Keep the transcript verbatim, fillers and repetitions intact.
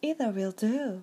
Either will do.